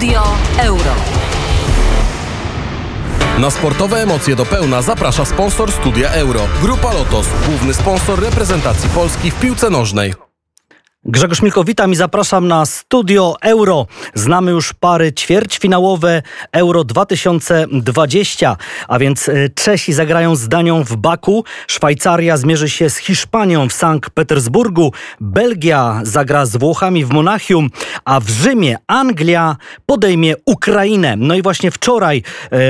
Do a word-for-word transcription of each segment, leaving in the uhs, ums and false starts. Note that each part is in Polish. Studio Euro. Na sportowe emocje do pełna zaprasza sponsor Studia Euro. Grupa Lotos, główny sponsor reprezentacji Polski w piłce nożnej. Grzegorz Miko, witam i zapraszam na Studio Euro. Znamy już pary ćwierćfinałowe Euro dwa tysiące dwudziestego, a więc Czesi zagrają z Danią w Baku, Szwajcaria zmierzy się z Hiszpanią w Sankt Petersburgu, Belgia zagra z Włochami w Monachium, a w Rzymie Anglia podejmie Ukrainę. No i właśnie wczoraj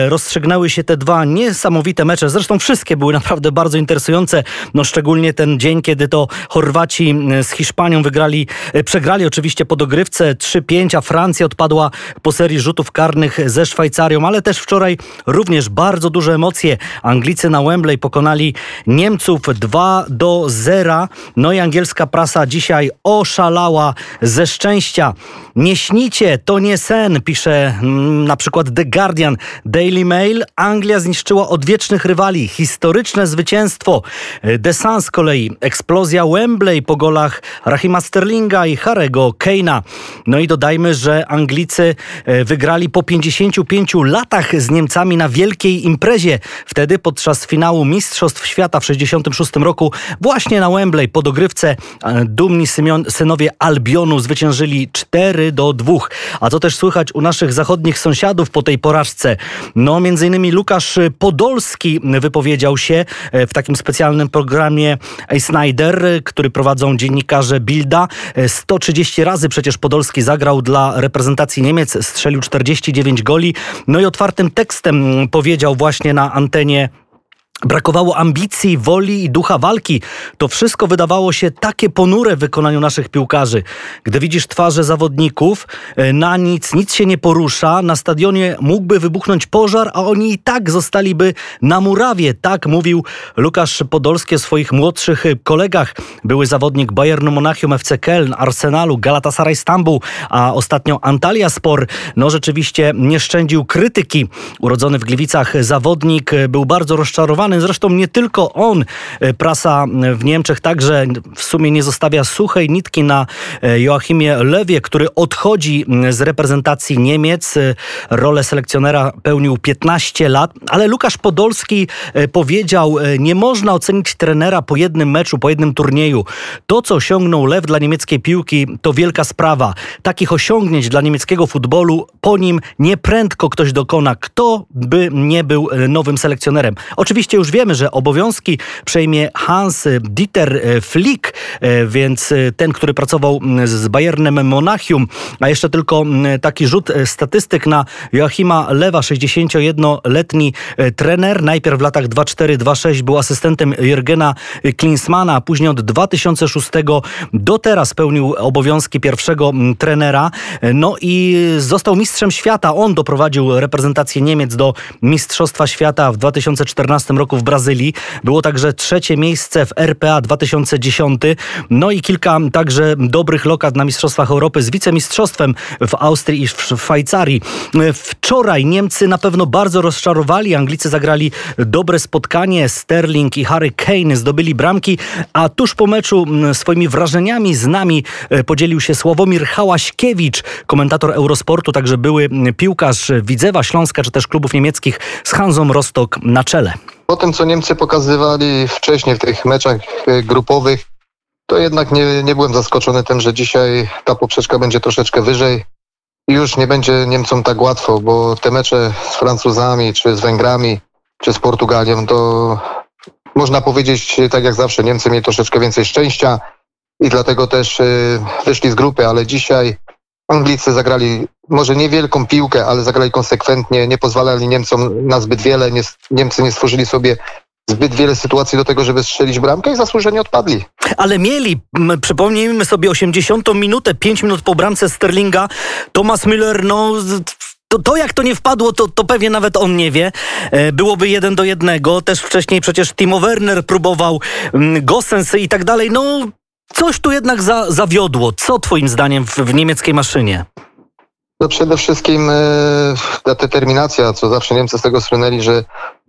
rozstrzygnęły się te dwa niesamowite mecze. Zresztą wszystkie były naprawdę bardzo interesujące, no szczególnie ten dzień, kiedy to Chorwaci z Hiszpanią wygrali Grali, przegrali oczywiście po dogrywce trzy pięć, a Francja odpadła po serii rzutów karnych ze Szwajcarią, ale też wczoraj również bardzo duże emocje. Anglicy na Wembley pokonali Niemców dwa do zera, no i angielska prasa dzisiaj oszalała ze szczęścia. Nie śnicie, to nie sen, pisze mm, na przykład The Guardian, Daily Mail. Anglia zniszczyła odwiecznych rywali, historyczne zwycięstwo. The Sun z kolei, eksplozja Wembley po golach Raheema Sterlinga i Harry'ego Kane'a. No i dodajmy, że Anglicy wygrali po pięćdziesięciu pięciu latach z Niemcami na wielkiej imprezie. Wtedy podczas finału Mistrzostw Świata w tysiąc dziewięćset sześćdziesiątym szóstym roku właśnie na Wembley po dogrywce dumni synowie Albionu zwyciężyli cztery do dwóch. A co też słychać u naszych zachodnich sąsiadów po tej porażce? No między innymi Łukasz Podolski wypowiedział się w takim specjalnym programie Snyder, który prowadzą dziennikarze Bild. sto trzydzieści razy przecież Podolski zagrał dla reprezentacji Niemiec, strzelił czterdzieści dziewięć goli. No i otwartym tekstem powiedział właśnie na antenie: brakowało ambicji, woli i ducha walki. To wszystko wydawało się takie ponure w wykonaniu naszych piłkarzy. Gdy widzisz twarze zawodników, na nic, nic się nie porusza, na stadionie mógłby wybuchnąć pożar, a oni i tak zostaliby na murawie. Tak mówił Łukasz Podolski o swoich młodszych kolegach. Były zawodnik Bayernu Monachium, F C Köln, Arsenalu, Galatasaray Stambuł, a ostatnio Antalyaspor. No rzeczywiście nie szczędził krytyki. Urodzony w Gliwicach zawodnik był bardzo rozczarowany. Zresztą nie tylko on. Prasa w Niemczech także w sumie nie zostawia suchej nitki na Joachimie Löwie, który odchodzi z reprezentacji Niemiec. Rolę selekcjonera pełnił piętnaście lat, ale Łukasz Podolski powiedział: nie można ocenić trenera po jednym meczu, po jednym turnieju. To, co osiągnął Löw dla niemieckiej piłki, to wielka sprawa. Takich osiągnięć dla niemieckiego futbolu po nim nieprędko ktoś dokona, kto by nie był nowym selekcjonerem. Oczywiście już wiemy, że obowiązki przejmie Hans Dieter Flick, więc ten, który pracował z Bayernem Monachium. A jeszcze tylko taki rzut statystyk na Joachima Löwa, sześćdziesięciojednoletni trener. najpierw w latach dwa cztery dwa sześć był asystentem Jürgena Klinsmana, a później od dwa tysiące szóstego do teraz pełnił obowiązki pierwszego trenera. No i został mistrzem świata. On doprowadził reprezentację Niemiec do Mistrzostwa Świata w dwa tysiące czternastym roku w Brazylii. Było także trzecie miejsce w R P A dwa tysiące dziesiątym. No i kilka także dobrych lokat na Mistrzostwach Europy z wicemistrzostwem w Austrii i w Szwajcarii. Wczoraj Niemcy na pewno bardzo rozczarowali. Anglicy zagrali dobre spotkanie. Sterling i Harry Kane zdobyli bramki, a tuż po meczu swoimi wrażeniami z nami podzielił się Sławomir Hałaskiewicz, komentator Eurosportu, także były piłkarz Widzewa, Śląska czy też klubów niemieckich z Hansą Rostock na czele. Po tym, co Niemcy pokazywali wcześniej w tych meczach grupowych, to jednak nie, nie byłem zaskoczony tym, że dzisiaj ta poprzeczka będzie troszeczkę wyżej i już nie będzie Niemcom tak łatwo, bo te mecze z Francuzami, czy z Węgrami, czy z Portugalią, to można powiedzieć, tak jak zawsze, Niemcy mieli troszeczkę więcej szczęścia i dlatego też wyszli z grupy, ale dzisiaj Anglicy zagrali może niewielką piłkę, ale zagrali konsekwentnie, nie pozwalali Niemcom na zbyt wiele, nie, Niemcy nie stworzyli sobie zbyt wiele sytuacji do tego, żeby strzelić bramkę i zasłużenie odpadli. Ale mieli, przypomnijmy sobie, osiemdziesiątą minutę, pięć minut po bramce Sterlinga, Thomas Müller, no... To, to jak to nie wpadło, to, to pewnie nawet on nie wie. Byłoby jeden do jednego, też wcześniej przecież Timo Werner próbował, Gosens i tak dalej, no... Coś tu jednak za, zawiodło. Co twoim zdaniem w, w niemieckiej maszynie? No przede wszystkim y, ta determinacja, co zawsze Niemcy z tego słynęli, że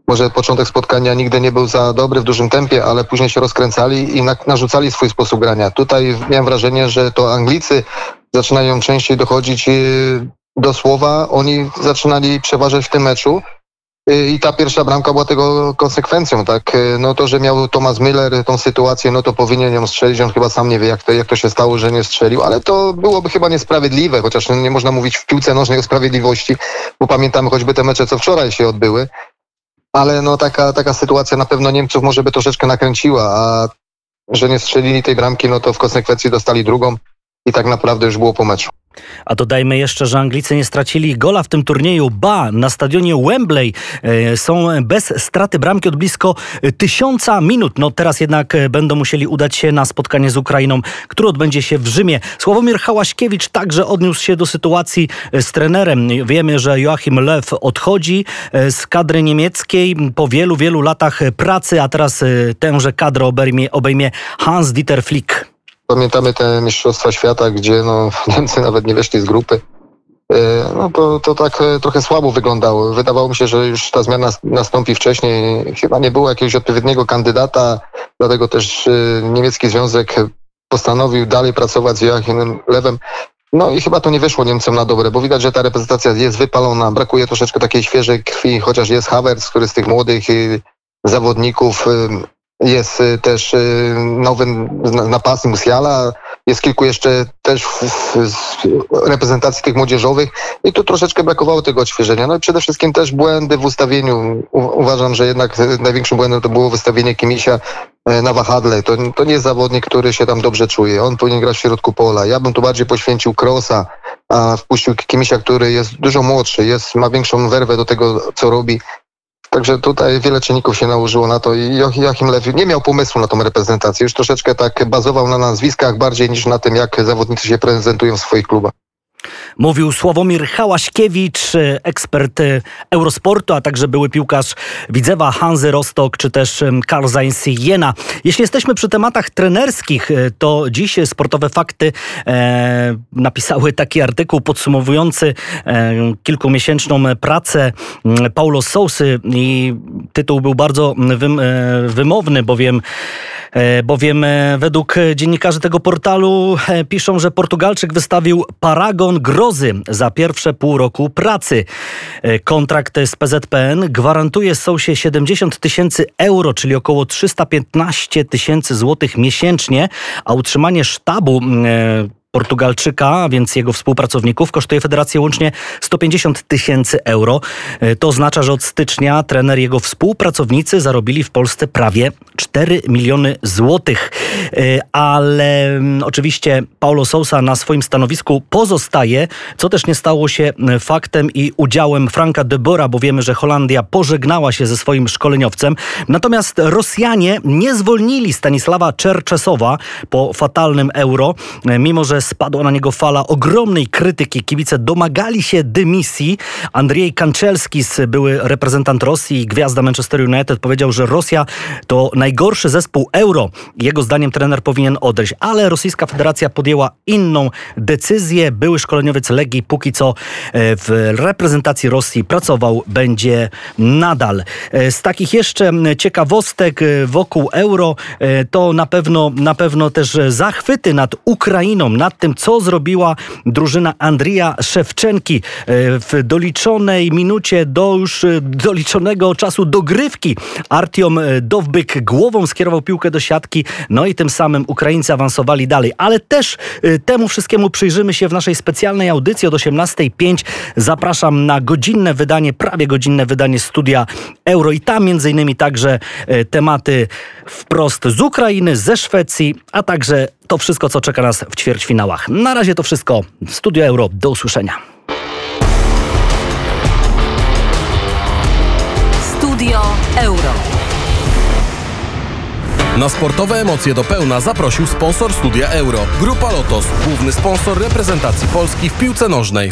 może początek spotkania nigdy nie był za dobry w dużym tempie, ale później się rozkręcali i na, narzucali swój sposób grania. Tutaj miałem wrażenie, że to Anglicy zaczynają częściej dochodzić y, do słowa. Oni zaczynali przeważać w tym meczu i ta pierwsza bramka była tego konsekwencją, tak? No to, że miał Thomas Müller tą sytuację, no to powinien ją strzelić. On chyba sam nie wie, jak to, jak to się stało, że nie strzelił, ale to byłoby chyba niesprawiedliwe, chociaż nie można mówić w piłce nożnej o sprawiedliwości, bo pamiętamy choćby te mecze, co wczoraj się odbyły. Ale no taka, taka sytuacja na pewno Niemców może by troszeczkę nakręciła, a że nie strzelili tej bramki, no to w konsekwencji dostali drugą i tak naprawdę już było po meczu. A dodajmy jeszcze, że Anglicy nie stracili gola w tym turnieju, ba, na stadionie Wembley są bez straty bramki od blisko tysiąca minut. No teraz jednak będą musieli udać się na spotkanie z Ukrainą, które odbędzie się w Rzymie. Sławomir Hałaskiewicz także odniósł się do sytuacji z trenerem. Wiemy, że Joachim Löw odchodzi z kadry niemieckiej po wielu, wielu latach pracy, a teraz tęże kadrę obejmie, obejmie Hans Dieter Flick. Pamiętamy te Mistrzostwa Świata, gdzie no, Niemcy nawet nie weszli z grupy. No to, to tak trochę słabo wyglądało. Wydawało mi się, że już ta zmiana nastąpi wcześniej. Chyba nie było jakiegoś odpowiedniego kandydata, dlatego też niemiecki związek postanowił dalej pracować z Joachimem Löwem. No i chyba to nie wyszło Niemcom na dobre, bo widać, że ta reprezentacja jest wypalona. Brakuje troszeczkę takiej świeżej krwi, chociaż jest Havertz, który z tych młodych zawodników... Jest też nowym napastnik Musiala, jest kilku jeszcze też z reprezentacji tych młodzieżowych i tu troszeczkę brakowało tego odświeżenia. No i przede wszystkim też błędy w ustawieniu. Uważam, że jednak największym błędem to było wystawienie Kimisia na wahadle. To, to nie jest zawodnik, który się tam dobrze czuje. On powinien grać w środku pola. Ja bym tu bardziej poświęcił Kroosa, a wpuścił Kimisia, który jest dużo młodszy, jest, ma większą werwę do tego, co robi. Także tutaj wiele czynników się nałożyło na to i Joachim Löw nie miał pomysłu na tą reprezentację. Już troszeczkę tak bazował na nazwiskach bardziej niż na tym, jak zawodnicy się prezentują w swoich klubach. Mówił Sławomir Hałaskiewicz, ekspert Eurosportu, a także były piłkarz Widzewa, Hansy Rostock czy też Carl Zeiss Jena. Jeśli jesteśmy przy tematach trenerskich, to dziś Sportowe Fakty e, napisały taki artykuł podsumowujący e, kilkumiesięczną pracę Paulo Sousy i tytuł był bardzo wym, wymowny, bowiem, e, bowiem według dziennikarzy tego portalu e, piszą, że Portugalczyk wystawił paragon grozy za pierwsze pół roku pracy. Kontrakt z P Z P N gwarantuje Sousie siedemdziesiąt tysięcy euro, czyli około trzysta piętnaście tysięcy złotych miesięcznie, a utrzymanie sztabu e, Portugalczyka, więc jego współpracowników, kosztuje federację łącznie sto pięćdziesiąt tysięcy euro. To oznacza, że od stycznia trener i jego współpracownicy zarobili w Polsce prawie cztery miliony złotych. Ale oczywiście Paulo Sousa na swoim stanowisku pozostaje, co też nie stało się faktem i udziałem Franka De Boera, bo wiemy, że Holandia pożegnała się ze swoim szkoleniowcem. Natomiast Rosjanie nie zwolnili Stanisława Czerczesowa po fatalnym Euro, mimo że spadła na niego fala ogromnej krytyki. Kibice domagali się dymisji. Andrzej Kanczelski, były reprezentant Rosji i gwiazda Manchester United, powiedział, że Rosja to najgorszy zespół Euro. Jego zdaniem trener powinien odejść. Ale rosyjska federacja podjęła inną decyzję. Były szkoleniowiec Legii póki co w reprezentacji Rosji pracował, będzie nadal. Z takich jeszcze ciekawostek wokół Euro to na pewno, na pewno też zachwyty nad Ukrainą, nad tym, co zrobiła drużyna Andrija Szewczenki w doliczonej minucie do już doliczonego czasu dogrywki. Artiom Dowbyk głową skierował piłkę do siatki, no i tym samym Ukraińcy awansowali dalej. Ale też temu wszystkiemu przyjrzymy się w naszej specjalnej audycji od osiemnastej pięć. Zapraszam na godzinne wydanie, prawie godzinne wydanie Studia Euro i tam między innymi także tematy wprost z Ukrainy, ze Szwecji, a także to wszystko, co czeka nas w ćwierćfinałach. Na razie to wszystko. Studio Euro. Do usłyszenia. Studio Euro. Na sportowe emocje do pełna zaprosił sponsor Studia Euro. Grupa Lotos. Główny sponsor reprezentacji Polski w piłce nożnej.